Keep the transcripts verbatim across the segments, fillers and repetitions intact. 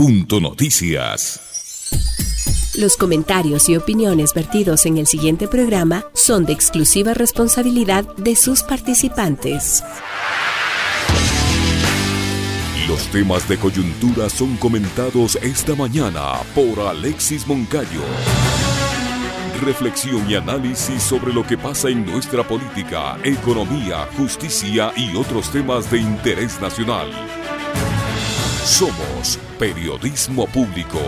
Punto Noticias. Los comentarios y opiniones vertidos en el siguiente programa son de exclusiva responsabilidad de sus participantes. Los temas de coyuntura son comentados esta mañana por Alexis Moncayo. Reflexión y análisis sobre lo que pasa en nuestra política, economía, justicia y otros temas de interés nacional. Somos Periodismo Público.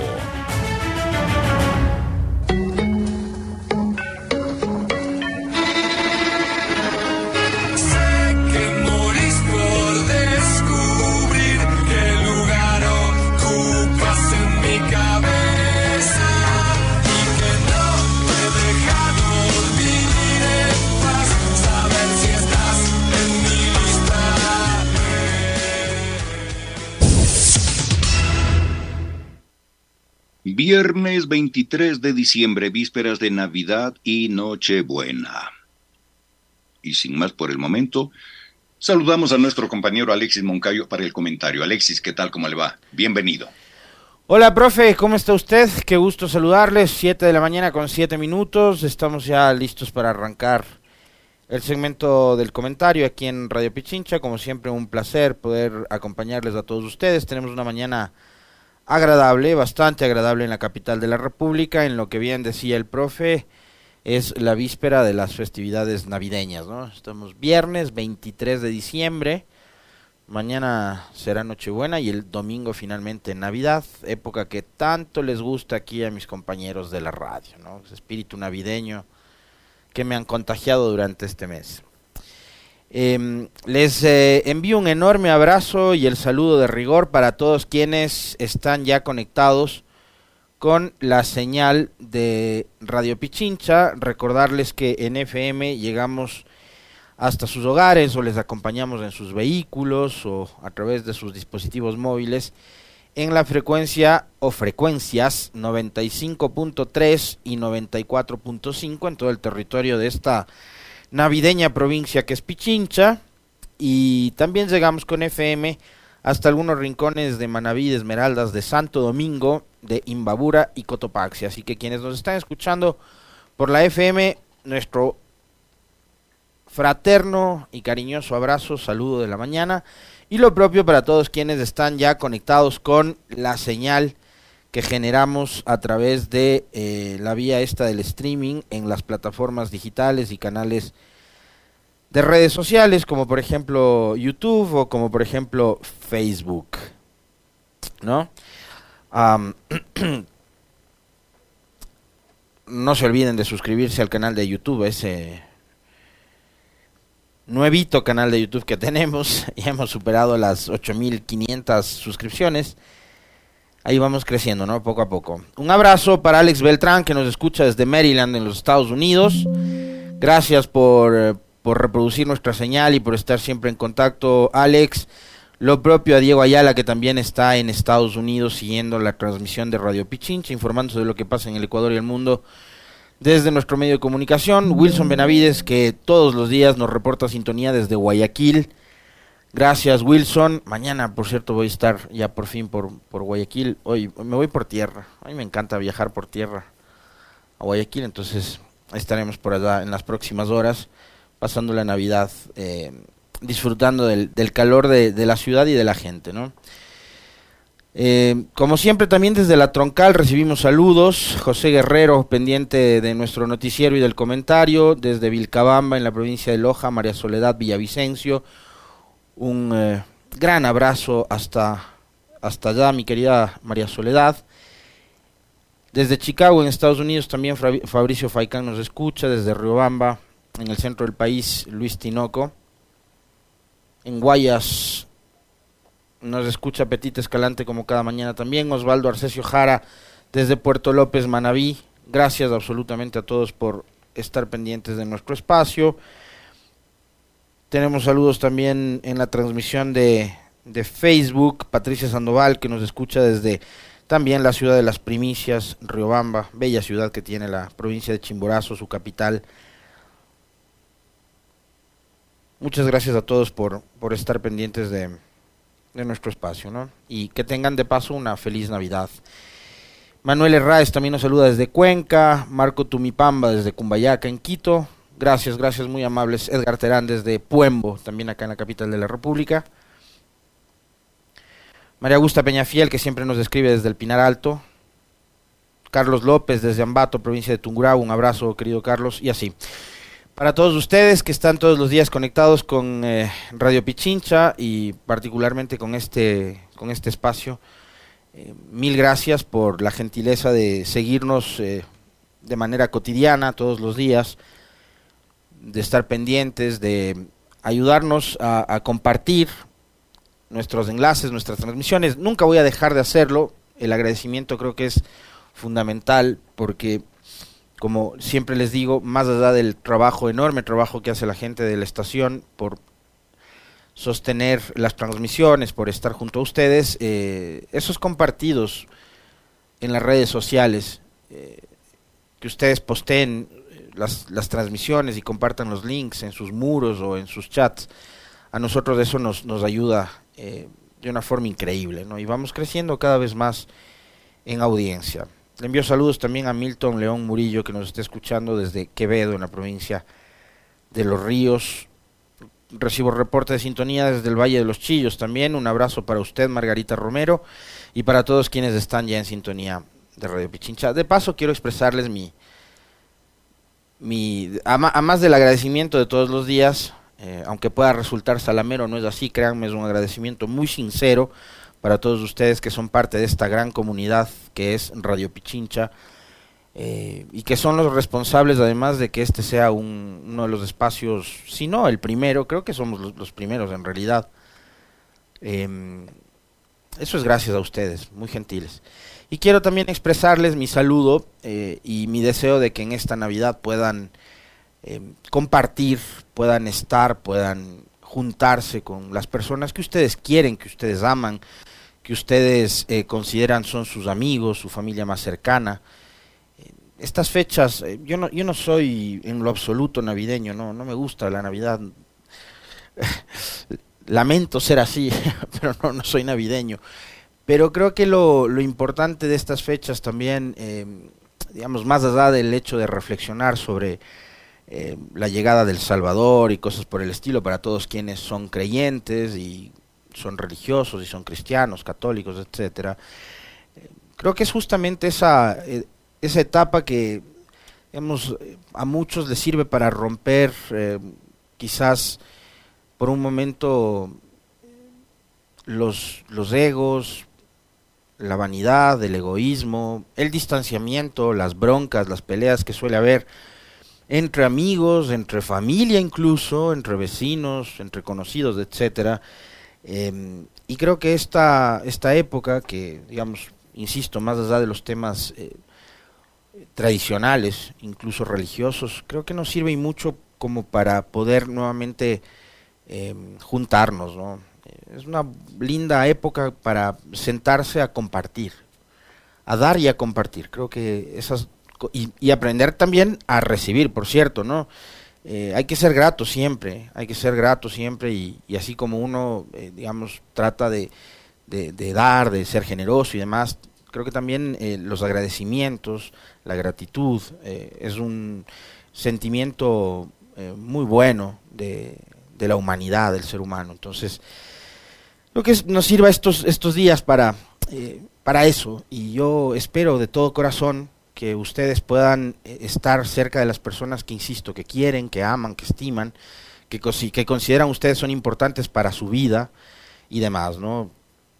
Viernes veintitrés de diciembre, vísperas de Navidad y Nochebuena. Y sin más por el momento, saludamos a nuestro compañero Alexis Moncayo para el comentario. Alexis, ¿qué tal? ¿Cómo le va? Bienvenido. Hola, profe, ¿cómo está usted? Qué gusto saludarles. siete de la mañana con siete minutos. Estamos ya listos para arrancar el segmento del comentario aquí en Radio Pichincha. Como siempre, un placer poder acompañarles a todos ustedes. Tenemos una mañana agradable, bastante agradable en la capital de la República, en lo que bien decía el profe, es la víspera de las festividades navideñas, ¿no? Estamos viernes veintitrés de diciembre, mañana será Nochebuena y el domingo finalmente Navidad, época que tanto les gusta aquí a mis compañeros de la radio, ¿no? Ese espíritu navideño que me han contagiado durante este mes. Eh, les eh, envío un enorme abrazo y el saludo de rigor para todos quienes están ya conectados con la señal de Radio Pichincha. Recordarles que en F M llegamos hasta sus hogares o les acompañamos en sus vehículos o a través de sus dispositivos móviles en la frecuencia o frecuencias noventa y cinco punto tres y noventa y cuatro punto cinco en todo el territorio de esta navideña provincia que es Pichincha, y también llegamos con F M hasta algunos rincones de Manabí, de Esmeraldas, de Santo Domingo, de Imbabura y Cotopaxi, así que quienes nos están escuchando por la F M, nuestro fraterno y cariñoso abrazo, saludo de la mañana, y lo propio para todos quienes están ya conectados con la señal que generamos a través de eh, la vía esta del streaming en las plataformas digitales y canales de redes sociales, como por ejemplo YouTube o como por ejemplo Facebook, ¿no? Um, no se olviden de suscribirse al canal de YouTube, ese nuevito canal de YouTube que tenemos, ya hemos superado las ocho mil quinientas suscripciones. Ahí vamos creciendo, ¿no? Poco a poco. Un abrazo para Alex Beltrán, que nos escucha desde Maryland, en los Estados Unidos. Gracias por, por reproducir nuestra señal y por estar siempre en contacto, Alex. Lo propio a Diego Ayala, que también está en Estados Unidos siguiendo la transmisión de Radio Pichincha, informándose de lo que pasa en el Ecuador y el mundo desde nuestro medio de comunicación. Wilson Benavides, que todos los días nos reporta sintonía desde Guayaquil. Gracias, Wilson. Mañana, por cierto, voy a estar ya por fin por, por Guayaquil. Hoy me voy por tierra. A mí me encanta viajar por tierra a Guayaquil. Entonces estaremos por allá en las próximas horas, pasando la Navidad, eh, disfrutando del, del calor de, de la ciudad y de la gente, ¿no? Eh, como siempre, también desde la Troncal recibimos saludos. José Guerrero, pendiente de nuestro noticiero y del comentario. Desde Vilcabamba, en la provincia de Loja, María Soledad Villavicencio. Un eh, gran abrazo hasta, hasta allá, mi querida María Soledad. Desde Chicago, en Estados Unidos, también Fabricio Faicán nos escucha. Desde Riobamba, en el centro del país, Luis Tinoco. En Guayas nos escucha Petite Escalante, como cada mañana también. Osvaldo Arcesio Jara, desde Puerto López, Manabí. Gracias absolutamente a todos por estar pendientes de nuestro espacio. Tenemos saludos también en la transmisión de, de Facebook, Patricia Sandoval, que nos escucha desde también la ciudad de las primicias, Riobamba, bella ciudad que tiene la provincia de Chimborazo, su capital. Muchas gracias a todos por, por estar pendientes de, de nuestro espacio, ¿no? Y que tengan de paso una feliz Navidad. Manuel Herráez también nos saluda desde Cuenca, Marco Tumipamba desde Cumbayaca, en Quito. Gracias, gracias, muy amables. Edgar Terán desde Puembo, también acá en la capital de la República. María Augusta Peñafiel, que siempre nos escribe desde el Pinar Alto. Carlos López desde Ambato, provincia de Tungurahua. Un abrazo, querido Carlos, y así. Para todos ustedes que están todos los días conectados con eh, Radio Pichincha y particularmente con este, con este espacio, eh, mil gracias por la gentileza de seguirnos eh, de manera cotidiana todos los días, de estar pendientes, de ayudarnos a, a compartir nuestros enlaces, nuestras transmisiones. Nunca voy a dejar de hacerlo. El agradecimiento creo que es fundamental porque, como siempre les digo, más allá del trabajo, enorme trabajo que hace la gente de la estación por sostener las transmisiones, por estar junto a ustedes, eh, esos compartidos en las redes sociales, eh, que ustedes posteen las, las transmisiones y compartan los links en sus muros o en sus chats, a nosotros eso nos, nos ayuda Eh, de una forma increíble, ¿no? Y vamos creciendo cada vez más en audiencia. Le envío saludos también a Milton León Murillo, que nos está escuchando desde Quevedo, en la provincia de Los Ríos. Recibo reporte de sintonía desde el Valle de los Chillos también. Un abrazo para usted, Margarita Romero, y para todos quienes están ya en sintonía de Radio Pichincha. De paso, quiero expresarles mi, mi a más del agradecimiento de todos los días. Eh, aunque pueda resultar salamero, no es así, créanme, es un agradecimiento muy sincero para todos ustedes que son parte de esta gran comunidad que es Radio Pichincha, eh, y que son los responsables además de que este sea un, uno de los espacios, si no el primero, creo que somos los, los primeros en realidad. Eh, eso es gracias a ustedes, muy gentiles. Y quiero también expresarles mi saludo eh, y mi deseo de que en esta Navidad puedan Eh, compartir, puedan estar, puedan juntarse con las personas que ustedes quieren, que ustedes aman, que ustedes eh, consideran son sus amigos, su familia más cercana. Eh, estas fechas, eh, yo no, yo no soy en lo absoluto navideño, no, no me gusta la Navidad. Lamento ser así, pero no, no soy navideño. Pero creo que lo, lo importante de estas fechas también, eh, digamos, más allá del hecho de reflexionar sobre Eh, la llegada del Salvador y cosas por el estilo, para todos quienes son creyentes y son religiosos y son cristianos, católicos, etcétera, eh, creo que es justamente esa, eh, esa etapa que, digamos, a muchos les sirve para romper eh, quizás por un momento los, los egos, la vanidad, el egoísmo, el distanciamiento, las broncas, las peleas que suele haber entre amigos, entre familia incluso, entre vecinos, entre conocidos, etcétera. Eh, y creo que esta, esta época que, digamos, insisto, más allá de los temas eh, tradicionales, incluso religiosos, creo que nos sirve y mucho como para poder nuevamente eh, juntarnos, ¿no? Es una linda época para sentarse a compartir, a dar y a compartir. Creo que esas Y, y aprender también a recibir, por cierto, ¿no? Eh, hay que ser grato siempre, hay que ser grato siempre y, y así como uno, eh, digamos, trata de, de, de dar, de ser generoso y demás, creo que también eh, los agradecimientos, la gratitud, eh, es un sentimiento eh, muy bueno de, de la humanidad, del ser humano. Entonces, lo que es, nos sirva estos, estos días para, eh, para eso, y yo espero de todo corazón que ustedes puedan estar cerca de las personas que, insisto, que quieren, que aman, que estiman, que, que consideran ustedes son importantes para su vida y demás, ¿no?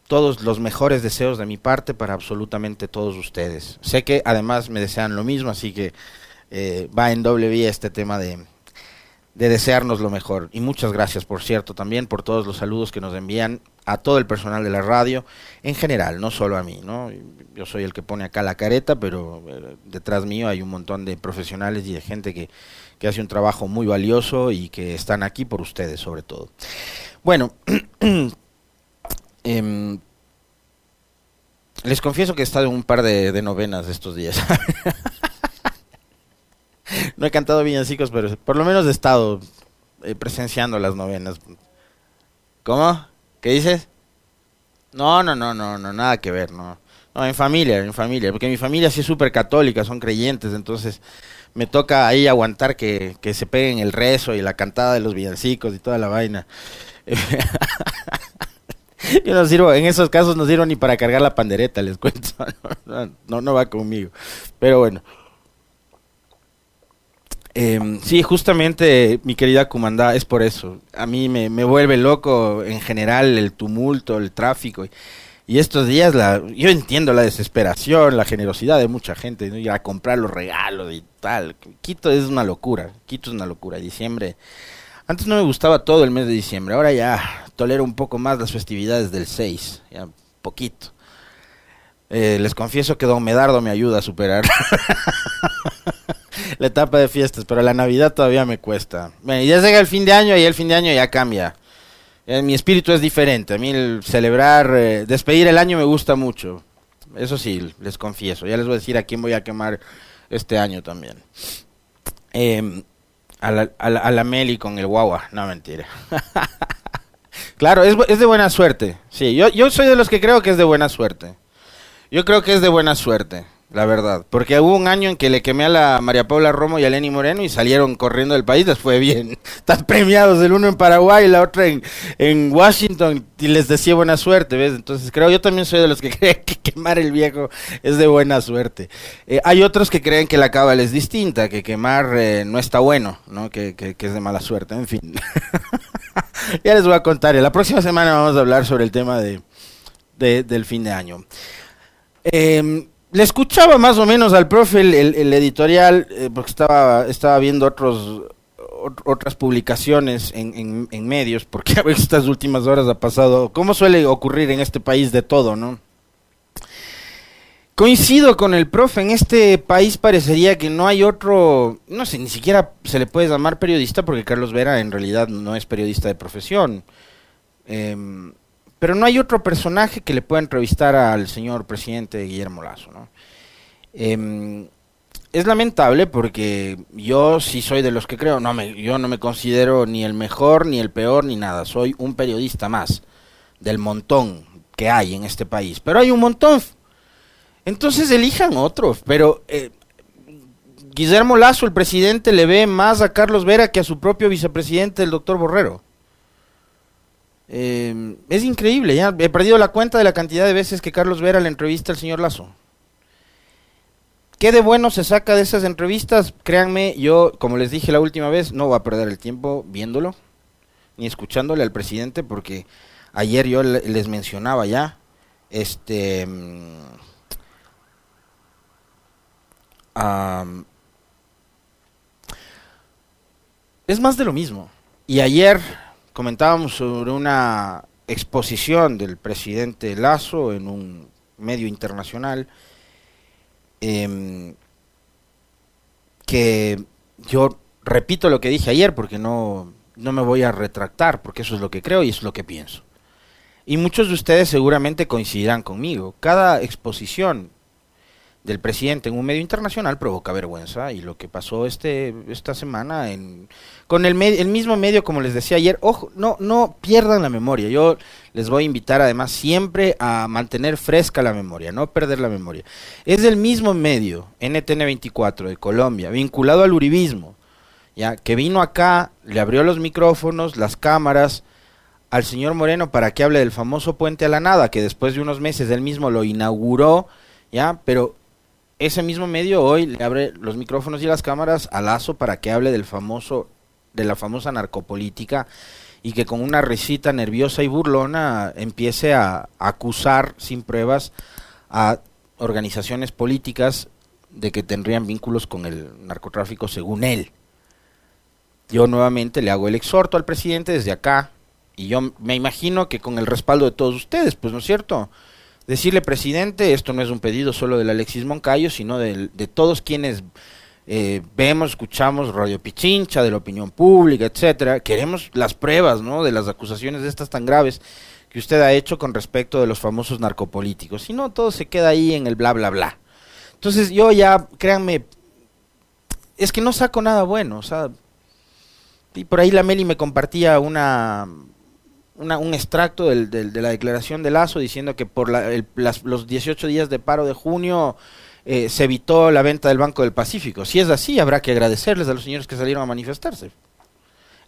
Todos los mejores deseos de mi parte para absolutamente todos ustedes. Sé que además me desean lo mismo, así que eh, va en doble vía este tema de, de desearnos lo mejor. Y muchas gracias, por cierto, también por todos los saludos que nos envían a todo el personal de la radio en general, no solo a mí, ¿no? Yo soy el que pone acá la careta, pero eh, detrás mío hay un montón de profesionales y de gente que, que hace un trabajo muy valioso y que están aquí por ustedes, sobre todo. Bueno, eh, les confieso que he estado en un par de, de novenas estos días. No he cantado villancicos, pero por lo menos he estado eh, presenciando las novenas. ¿Cómo? ¿Qué dices? No, no, no, no, no, nada que ver, no. No, en familia, en familia, porque mi familia sí es súper católica, son creyentes, entonces me toca ahí aguantar que, que se peguen el rezo y la cantada de los villancicos y toda la vaina. Yo no sirvo, en esos casos no sirvo ni para cargar la pandereta, les cuento. No, no, no va conmigo. Pero bueno. Eh, sí, justamente, mi querida Kumandá, es por eso. A mí me, me vuelve loco en general el tumulto, el tráfico. Y, y estos días, la, yo entiendo la desesperación, la generosidad de mucha gente, ¿no? Ir a comprar los regalos y tal. Quito es una locura, Quito es una locura. Diciembre, antes no me gustaba todo el mes de diciembre, ahora ya tolero un poco más las festividades del seis, ya poquito. Eh, les confieso que don Medardo me ayuda a superar la etapa de fiestas, pero la Navidad todavía me cuesta. Bueno, y ya llega el fin de año y el fin de año ya cambia. Eh, mi espíritu es diferente, a mí el celebrar, eh, despedir el año me gusta mucho. Eso sí, les confieso, ya les voy a decir a quién voy a quemar este año también. Eh... A la, a, la, a la Meli con el guagua, no, mentira. Claro, es, es de buena suerte. Sí, yo, yo soy de los que creo que es de buena suerte. Yo creo que es de buena suerte, la verdad. Porque hubo un año en que le quemé a la María Paula Romo y a Lenín Moreno y salieron corriendo del país, les fue bien. Están premiados, el uno en Paraguay y la otra en, en Washington, y les decía buena suerte, ¿ves? Entonces creo, yo también soy de los que creen que quemar el viejo es de buena suerte. Eh, hay otros que creen que la cábala es distinta, que quemar eh, no está bueno, ¿no? Que, que, que es de mala suerte, en fin. Ya les voy a contar, la próxima semana vamos a hablar sobre el tema de, de del fin de año. Eh... Le escuchaba más o menos al profe el, el, el editorial, eh, porque estaba estaba viendo otros otras publicaciones en, en, en medios, porque a ver, estas últimas horas ha pasado, como suele ocurrir en este país, de todo, ¿no? Coincido con el profe, en este país parecería que no hay otro, no sé, ni siquiera se le puede llamar periodista, porque Carlos Vera en realidad no es periodista de profesión, eh, pero no hay otro personaje que le pueda entrevistar al señor presidente Guillermo Lazo, ¿no? Eh, es lamentable porque yo sí soy de los que creo, no me, yo no me considero ni el mejor, ni el peor, ni nada. Soy un periodista más del montón que hay en este país. Pero hay un montón. Entonces elijan otros. Pero eh, Guillermo Lazo, el presidente, le ve más a Carlos Vera que a su propio vicepresidente, el doctor Borrero. Eh, es increíble, ya he perdido la cuenta de la cantidad de veces que Carlos Vera le entrevista al señor Lazo. ¿Qué de bueno se saca de esas entrevistas? Créanme, yo, como les dije la última vez, no voy a perder el tiempo viéndolo, ni escuchándole al presidente, porque ayer yo les mencionaba ya, este... Um, es más de lo mismo. Y ayer comentábamos sobre una exposición del presidente Lazo en un medio internacional, eh, que yo repito lo que dije ayer porque no, no me voy a retractar, porque eso es lo que creo y eso es lo que pienso. Y muchos de ustedes seguramente coincidirán conmigo. Cada exposición del presidente en un medio internacional provoca vergüenza, y lo que pasó este esta semana en con el, me, el mismo medio, como les decía ayer, ojo, no no pierdan la memoria. Yo les voy a invitar además siempre a mantener fresca la memoria, no perder la memoria. Es del mismo medio, N T N veinticuatro de Colombia, vinculado al uribismo, ya que vino acá, le abrió los micrófonos, las cámaras al señor Moreno para que hable del famoso puente a la nada, que después de unos meses él mismo lo inauguró, ya, pero ese mismo medio hoy le abre los micrófonos y las cámaras a Lazo para que hable del famoso, de la famosa narcopolítica, y que con una risita nerviosa y burlona empiece a acusar sin pruebas a organizaciones políticas de que tendrían vínculos con el narcotráfico, según él. Yo nuevamente le hago el exhorto al presidente desde acá, y yo me imagino que con el respaldo de todos ustedes, pues, ¿no es cierto? Decirle, presidente, esto no es un pedido solo del Alexis Moncayo, sino de, de todos quienes eh, vemos, escuchamos Radio Pichincha, de la opinión pública, etcétera. Queremos las pruebas, ¿no?, de las acusaciones de estas tan graves que usted ha hecho con respecto de los famosos narcopolíticos. Si no, todo se queda ahí en el bla, bla, bla. Entonces yo ya, créanme, es que no saco nada bueno. O sea, y por ahí la Meli me compartía una... una, un extracto del, del, de la declaración de Lazo diciendo que por la, el, las, los dieciocho días de paro de junio eh, se evitó la venta del Banco del Pacífico. Si es así, habrá que agradecerles a los señores que salieron a manifestarse.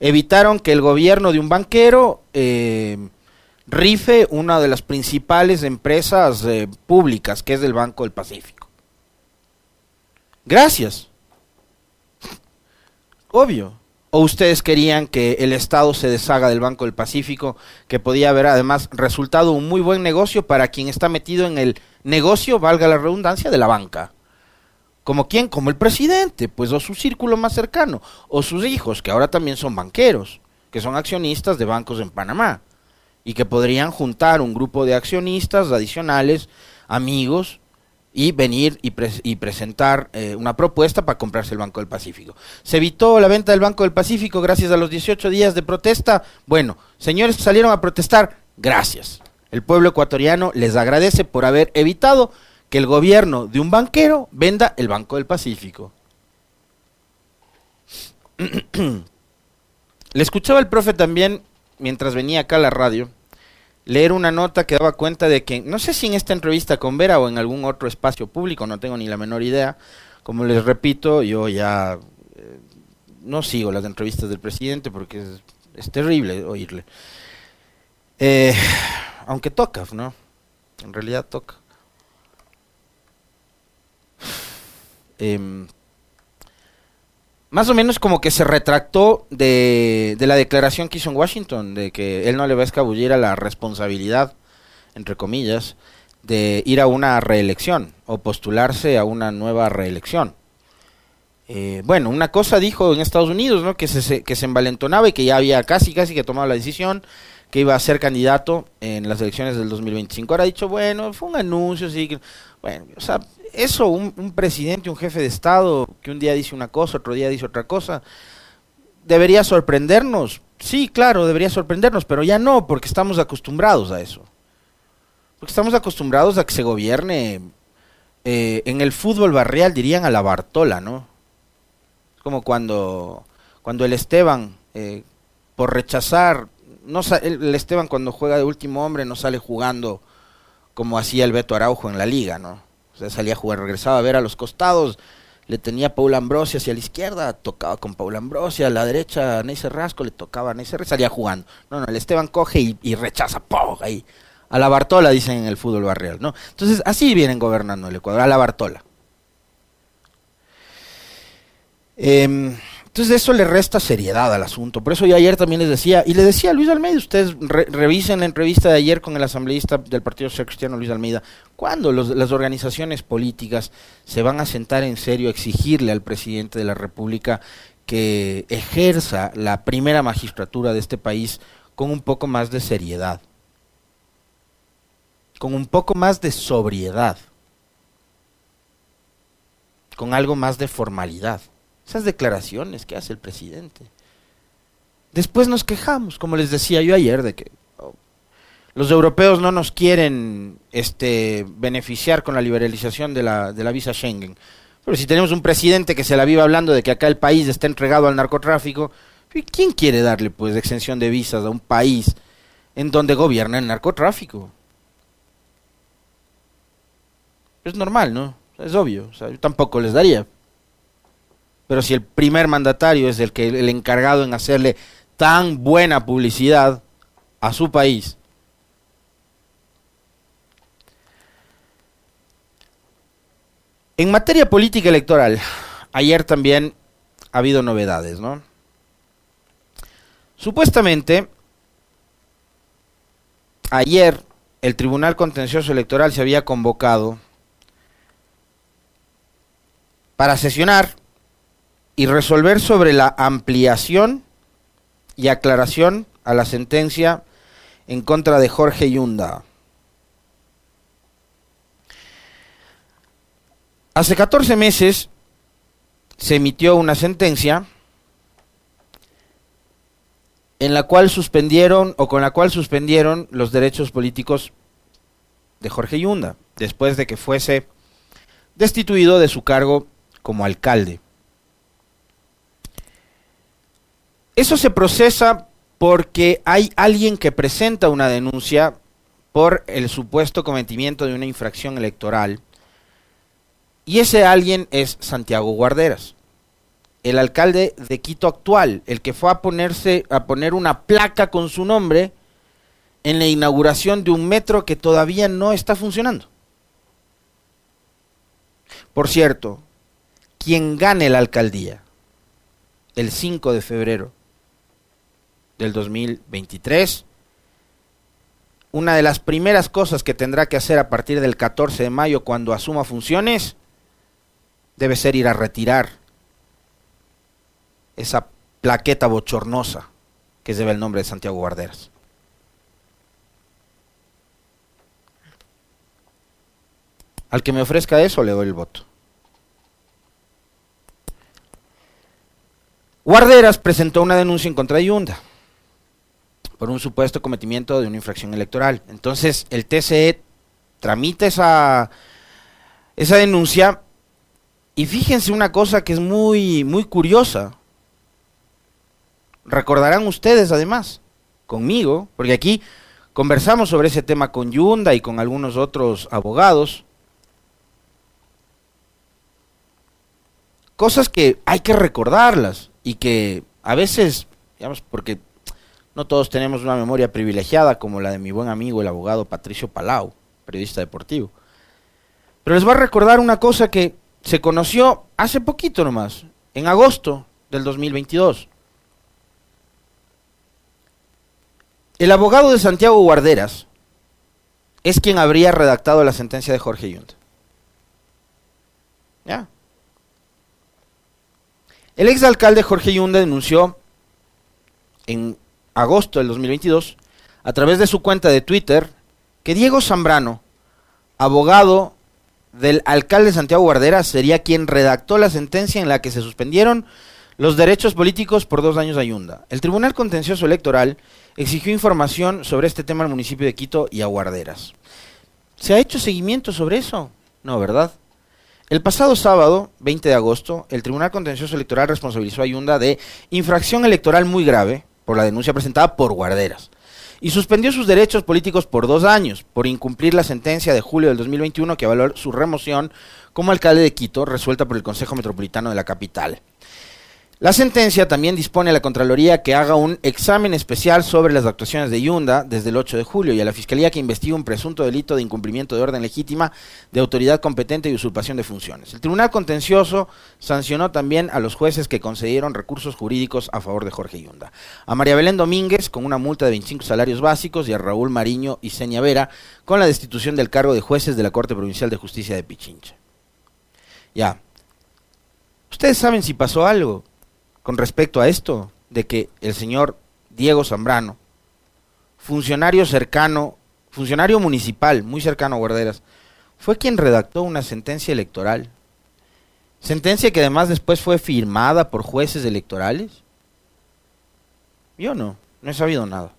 Evitaron que el gobierno de un banquero eh, rife una de las principales empresas eh, públicas, que es el Banco del Pacífico. Gracias. Obvio. ¿O ustedes querían que el Estado se deshaga del Banco del Pacífico, que podía haber además resultado un muy buen negocio para quien está metido en el negocio, valga la redundancia, de la banca? ¿Como quién? Como el presidente, pues, o su círculo más cercano, o sus hijos, que ahora también son banqueros, que son accionistas de bancos en Panamá, y que podrían juntar un grupo de accionistas adicionales, amigos, y venir y, pre- y presentar eh, una propuesta para comprarse el Banco del Pacífico. Se evitó la venta del Banco del Pacífico gracias a los dieciocho días de protesta. Bueno, señores que salieron a protestar, gracias. El pueblo ecuatoriano les agradece por haber evitado que el gobierno de un banquero venda el Banco del Pacífico. Le escuchaba el profe también, mientras venía acá a la radio, leer una nota que daba cuenta de que, no sé si en esta entrevista con Vera o en algún otro espacio público, no tengo ni la menor idea, como les repito, yo ya eh, no sigo las entrevistas del presidente porque es, es terrible oírle, eh, aunque toca, ¿no? En realidad toca. Eh, Más o menos como que se retractó de, de la declaración que hizo en Washington, de que él no le va a escabullir a la responsabilidad, entre comillas, de ir a una reelección o postularse a una nueva reelección. Eh, bueno, una cosa dijo en Estados Unidos, ¿no? Que se, que se envalentonaba y que ya había casi casi que tomado la decisión que iba a ser candidato en las elecciones del dos mil veinticinco. Ahora ha dicho, bueno, fue un anuncio, sí, que, bueno, o sea... Eso, un, un presidente, un jefe de Estado, que un día dice una cosa, otro día dice otra cosa, ¿debería sorprendernos? Sí, claro, debería sorprendernos, pero ya no, porque estamos acostumbrados a eso. Porque estamos acostumbrados a que se gobierne, eh, en el fútbol barrial dirían a la Bartola, ¿no? Como cuando, cuando el Esteban, eh, por rechazar, no el Esteban cuando juega de último hombre no sale jugando como hacía el Beto Araujo en la liga, ¿no? O sea, salía a jugar, regresaba a ver a los costados, le tenía a Paul Ambrosio hacia la izquierda, tocaba con Paul Ambrosio, a la derecha a Ney Cerrasco, le tocaba a Ney Cerrasco, salía jugando. No, no, el Esteban coge y, y rechaza, ¡pum! Ahí, a la Bartola, dicen en el fútbol barrial, ¿no? Entonces, así vienen gobernando el Ecuador, a la Bartola. Eh, entonces, eso le resta seriedad al asunto. Por eso yo ayer también les decía, y le decía a Luis Almeida, ustedes re- revisen la entrevista de ayer con el asambleísta del Partido Social Cristiano, Luis Almeida, ¿cuándo los, las organizaciones políticas se van a sentar en serio a exigirle al presidente de la República que ejerza la primera magistratura de este país con un poco más de seriedad? Con un poco más de sobriedad. Con algo más de formalidad. Esas declaraciones que hace el presidente. Después nos quejamos, como les decía yo ayer, de que oh, los europeos no nos quieren este, beneficiar con la liberalización de la, de la visa Schengen. Pero si tenemos un presidente que se la vive hablando de que acá el país está entregado al narcotráfico, ¿quién quiere darle pues exención de visas a un país en donde gobierna el narcotráfico? Es normal, ¿no? Es obvio, o sea, yo tampoco les daría. Pero si el primer mandatario es el que el encargado en hacerle tan buena publicidad a su país. En materia política electoral, ayer también ha habido novedades, ¿no? Supuestamente, ayer el Tribunal Contencioso Electoral se había convocado para sesionar y resolver sobre la ampliación y aclaración a la sentencia en contra de Jorge Yunda. Hace catorce meses se emitió una sentencia en la cual suspendieron o con la cual suspendieron los derechos políticos de Jorge Yunda después de que fuese destituido de su cargo como alcalde. Eso se procesa porque hay alguien que presenta una denuncia por el supuesto cometimiento de una infracción electoral, y ese alguien es Santiago Guarderas, el alcalde de Quito actual, el que fue a ponerse a poner una placa con su nombre en la inauguración de un metro que todavía no está funcionando. Por cierto, quien gane la alcaldía el cinco de febrero del dos mil veintitrés, una de las primeras cosas que tendrá que hacer a partir del catorce de mayo, cuando asuma funciones, debe ser ir a retirar esa plaqueta bochornosa que lleva el nombre de Santiago Guarderas. Al que me ofrezca eso le doy el voto. Guarderas presentó una denuncia en contra de Yunda por un supuesto cometimiento de una infracción electoral. Entonces el T C E tramita esa, esa denuncia, y fíjense una cosa que es muy, muy curiosa. Recordarán ustedes además, conmigo, porque aquí conversamos sobre ese tema con Yunda y con algunos otros abogados, cosas que hay que recordarlas y que a veces, digamos, porque no todos tenemos una memoria privilegiada como la de mi buen amigo el abogado Patricio Palau, periodista deportivo. Pero les voy a recordar una cosa que se conoció hace poquito nomás, en agosto del dos mil veintidós. El abogado de Santiago Guarderas es quien habría redactado la sentencia de Jorge Yunda. ¿Ya? El exalcalde Jorge Yunda denunció en agosto del dos mil veintidós, a través de su cuenta de Twitter, que Diego Zambrano, abogado del alcalde Santiago Guarderas, sería quien redactó la sentencia en la que se suspendieron los derechos políticos por dos años a Yunda. El Tribunal Contencioso Electoral exigió información sobre este tema al municipio de Quito y a Guarderas. ¿Se ha hecho seguimiento sobre eso? No, ¿verdad? El pasado sábado, veinte de agosto, el Tribunal Contencioso Electoral responsabilizó a Yunda de infracción electoral muy grave por la denuncia presentada por Guarderas y suspendió sus derechos políticos por dos años por incumplir la sentencia de julio del dos mil veintiuno que avaló su remoción como alcalde de Quito, resuelta por el Consejo Metropolitano de la capital. La sentencia también dispone a la Contraloría que haga un examen especial sobre las actuaciones de Yunda desde el ocho de julio y a la Fiscalía que investigue un presunto delito de incumplimiento de orden legítima de autoridad competente y usurpación de funciones. El Tribunal Contencioso sancionó también a los jueces que concedieron recursos jurídicos a favor de Jorge Yunda. A María Belén Domínguez con una multa de veinticinco salarios básicos y a Raúl Mariño y Seña Vera con la destitución del cargo de jueces de la Corte Provincial de Justicia de Pichincha. Ya. ¿Ustedes saben si pasó algo con respecto a esto, de que el señor Diego Zambrano, funcionario cercano, funcionario municipal, muy cercano a Guarderas, fue quien redactó una sentencia electoral? Sentencia que además después fue firmada por jueces electorales. Yo no, no he sabido nada.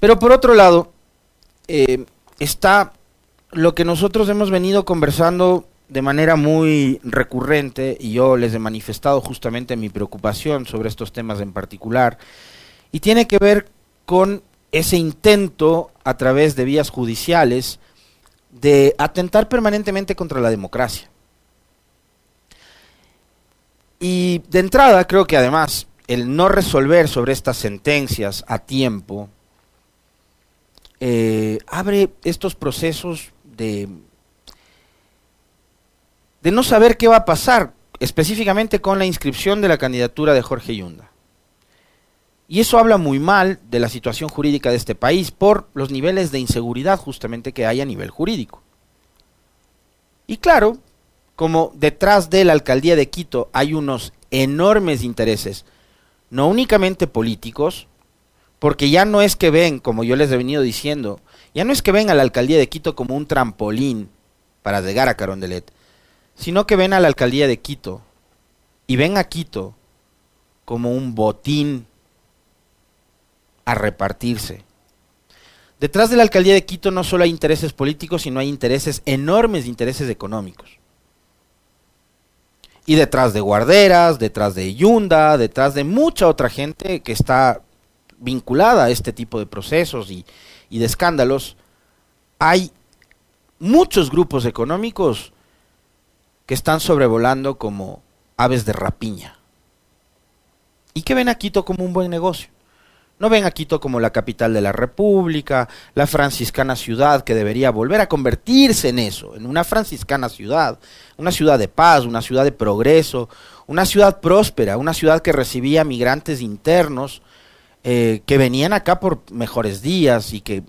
Pero por otro lado, eh, está lo que nosotros hemos venido conversando de manera muy recurrente, y yo les he manifestado justamente mi preocupación sobre estos temas en particular, y tiene que ver con ese intento a través de vías judiciales de atentar permanentemente contra la democracia. Y de entrada creo que además el no resolver sobre estas sentencias a tiempo eh, abre estos procesos de... de no saber qué va a pasar específicamente con la inscripción de la candidatura de Jorge Yunda. Y eso habla muy mal de la situación jurídica de este país por los niveles de inseguridad justamente que hay a nivel jurídico. Y claro, como detrás de la alcaldía de Quito hay unos enormes intereses, no únicamente políticos, porque ya no es que ven, como yo les he venido diciendo, ya no es que ven a la alcaldía de Quito como un trampolín para llegar a Carondelet, sino que ven a la alcaldía de Quito y ven a Quito como un botín a repartirse. Detrás de la alcaldía de Quito no solo hay intereses políticos, sino hay intereses, enormes intereses económicos. Y detrás de Guarderas, detrás de Yunda, detrás de mucha otra gente que está vinculada a este tipo de procesos y, y de escándalos, hay muchos grupos económicos que están sobrevolando como aves de rapiña. Y que ven a Quito como un buen negocio. No ven a Quito como la capital de la República, la franciscana ciudad que debería volver a convertirse en eso, en una franciscana ciudad, una ciudad de paz, una ciudad de progreso, una ciudad próspera, una ciudad que recibía migrantes internos eh, que venían acá por mejores días y que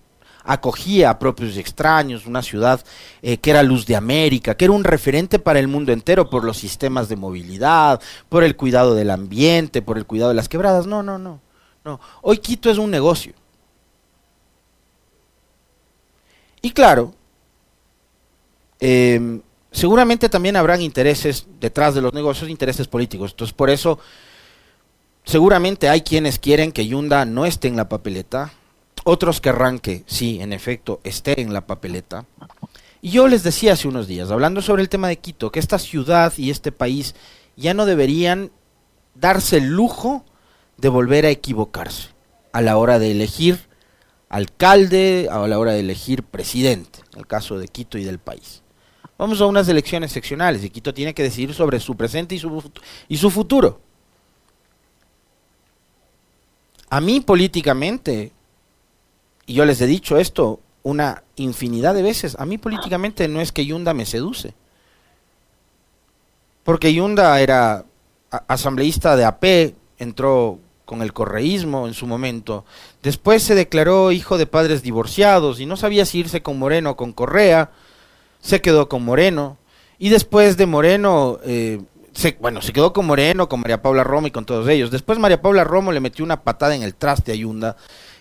acogía a propios y extraños, una ciudad eh, que era luz de América, que era un referente para el mundo entero por los sistemas de movilidad, por el cuidado del ambiente, por el cuidado de las quebradas. No, no, no. No, hoy Quito es un negocio. Y claro, eh, seguramente también habrán intereses detrás de los negocios, intereses políticos. Entonces, por eso, seguramente hay quienes quieren que Yunda no esté en la papeleta, otros querrán que, sí, en efecto, esté en la papeleta. Y yo les decía hace unos días, hablando sobre el tema de Quito, que esta ciudad y este país ya no deberían darse el lujo de volver a equivocarse a la hora de elegir alcalde, a la hora de elegir presidente, en el caso de Quito y del país. Vamos a unas elecciones seccionales y Quito tiene que decidir sobre su presente y su, y su futuro. A mí políticamente, y yo les he dicho esto una infinidad de veces, a mí políticamente no es que Yunda me seduce, porque Yunda era asambleísta de A P, entró con el correísmo en su momento, después se declaró hijo de padres divorciados y no sabía si irse con Moreno o con Correa, se quedó con Moreno, y después de Moreno, eh, se, bueno, se quedó con Moreno, con María Paula Romo y con todos ellos. Después María Paula Romo le metió una patada en el traste a Yunda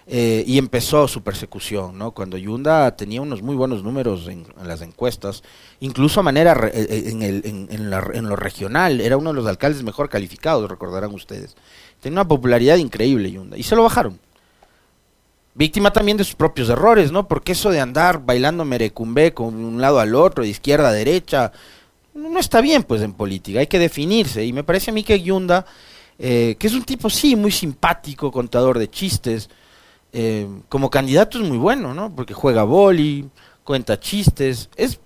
eh, y empezó su persecución, ¿no? Cuando Yunda tenía unos muy buenos números en, en las encuestas, incluso a manera re, en, el, en, en, la, en lo regional, era uno de los alcaldes mejor calificados, recordarán ustedes. Tenía una popularidad increíble Yunda, y se lo bajaron. Víctima también de sus propios errores, ¿no? Porque eso de andar bailando merecumbé con un lado al otro, de izquierda a derecha, no está bien pues en política, hay que definirse. Y me parece a mí que Yunda, eh, que es un tipo sí muy simpático, contador de chistes, eh, como candidato es muy bueno, ¿no? Porque juega vóley, cuenta chistes, es,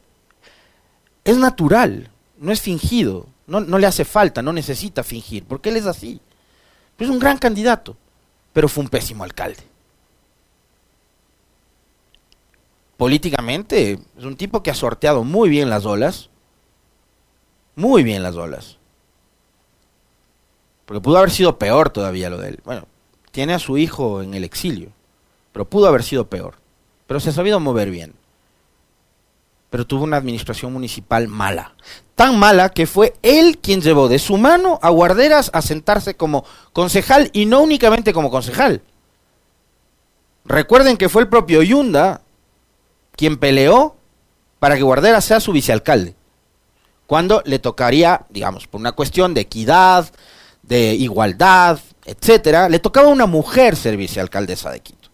es natural, no es fingido, no, no le hace falta, no necesita fingir, porque él es así. Es un gran candidato, pero fue un pésimo alcalde. Políticamente es un tipo que ha sorteado muy bien las olas, muy bien las olas, porque pudo haber sido peor todavía lo de él. Bueno, tiene a su hijo en el exilio, pero pudo haber sido peor, pero se ha sabido mover bien. Pero tuvo una administración municipal mala, tan mala que fue él quien llevó de su mano a Guarderas a sentarse como concejal y no únicamente como concejal. Recuerden que fue el propio Yunda quien peleó para que Guarderas sea su vicealcalde, cuando le tocaría, digamos, por una cuestión de equidad, de igualdad, etcétera, le tocaba a una mujer ser vicealcaldesa de Quito.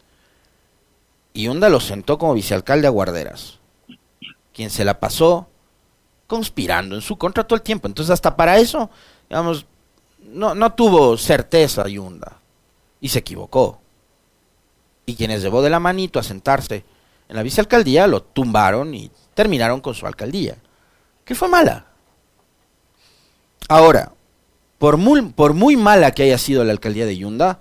Y Yunda lo sentó como vicealcalde a Guarderas, quien se la pasó conspirando en su contra todo el tiempo. Entonces hasta para eso, digamos, no, no tuvo certeza Yunda y se equivocó. Y quienes llevó de la manito a sentarse en la vicealcaldía lo tumbaron y terminaron con su alcaldía, que fue mala. Ahora, por muy, por muy mala que haya sido la alcaldía de Yunda,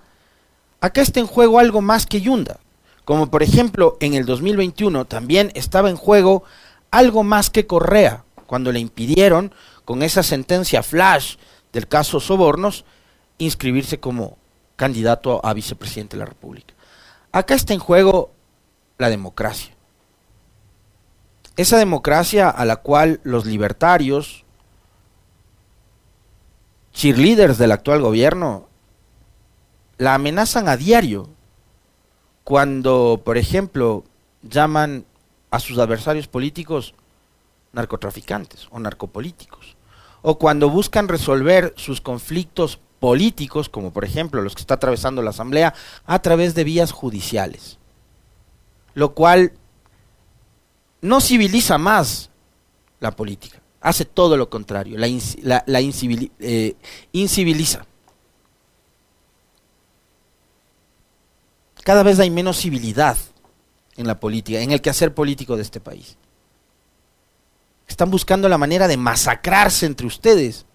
acá está en juego algo más que Yunda. Como por ejemplo en el dos mil veintiuno también estaba en juego algo más que Correa, cuando le impidieron, con esa sentencia flash del caso Sobornos, inscribirse como candidato a vicepresidente de la República. Acá está en juego la democracia. Esa democracia a la cual los libertarios, cheerleaders del actual gobierno, la amenazan a diario, cuando, por ejemplo, llaman a sus adversarios políticos narcotraficantes o narcopolíticos, o cuando buscan resolver sus conflictos políticos, como por ejemplo los que está atravesando la Asamblea, a través de vías judiciales, lo cual no civiliza más la política, hace todo lo contrario, la, la, la incivil, eh, inciviliza. Cada vez hay menos civilidad en la política, en el quehacer político de este país. Están buscando la manera de masacrarse entre ustedes.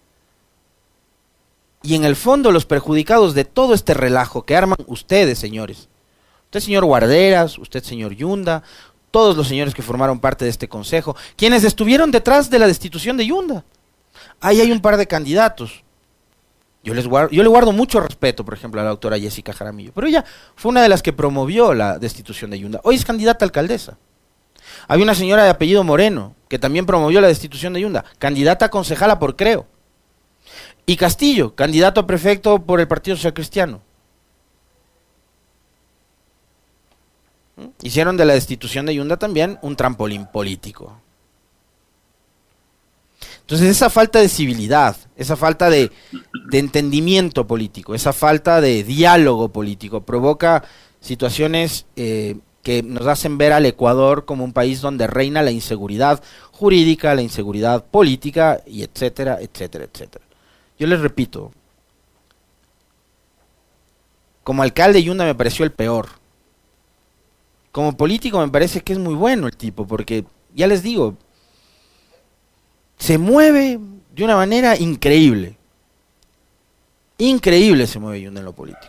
Y en el fondo los perjudicados de todo este relajo que arman ustedes, señores. Usted, señor Guarderas, usted, señor Yunda, todos los señores que formaron parte de este consejo, quienes estuvieron detrás de la destitución de Yunda. Ahí hay un par de candidatos. Yo, les guardo, yo le guardo mucho respeto, por ejemplo, a la doctora Jessica Jaramillo, pero ella fue una de las que promovió la destitución de Yunda. Hoy es candidata a alcaldesa. Había una señora de apellido Moreno, que también promovió la destitución de Yunda, candidata a concejala por Creo. Y Castillo, candidato a prefecto por el Partido Social Cristiano. Hicieron de la destitución de Yunda también un trampolín político. Entonces esa falta de civilidad, esa falta de, de entendimiento político, esa falta de diálogo político provoca situaciones eh, que nos hacen ver al Ecuador como un país donde reina la inseguridad jurídica, la inseguridad política, y etcétera, etcétera, etcétera. Yo les repito, como alcalde Yunda me pareció el peor. Como político me parece que es muy bueno el tipo, porque ya les digo, se mueve de una manera increíble. Increíble se mueve Yunda en lo político.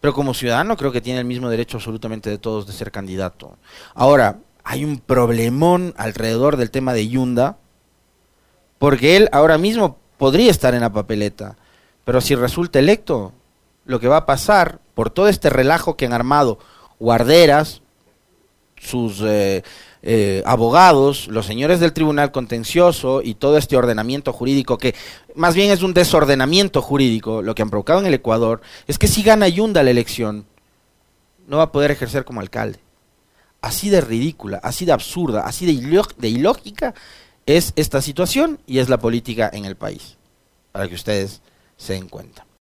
Pero como ciudadano creo que tiene el mismo derecho absolutamente de todos de ser candidato. Ahora, hay un problemón alrededor del tema de Yunda, porque él ahora mismo podría estar en la papeleta, pero si resulta electo, lo que va a pasar por todo este relajo que han armado Guarderas, sus eh, eh, abogados, los señores del Tribunal Contencioso y todo este ordenamiento jurídico, que más bien es un desordenamiento jurídico, lo que han provocado en el Ecuador, es que si gana Yunda la elección, no va a poder ejercer como alcalde. Así de ridícula, así de absurda, así de, ilog- de ilógica es esta situación y es la política en el país, para que ustedes se den cuenta.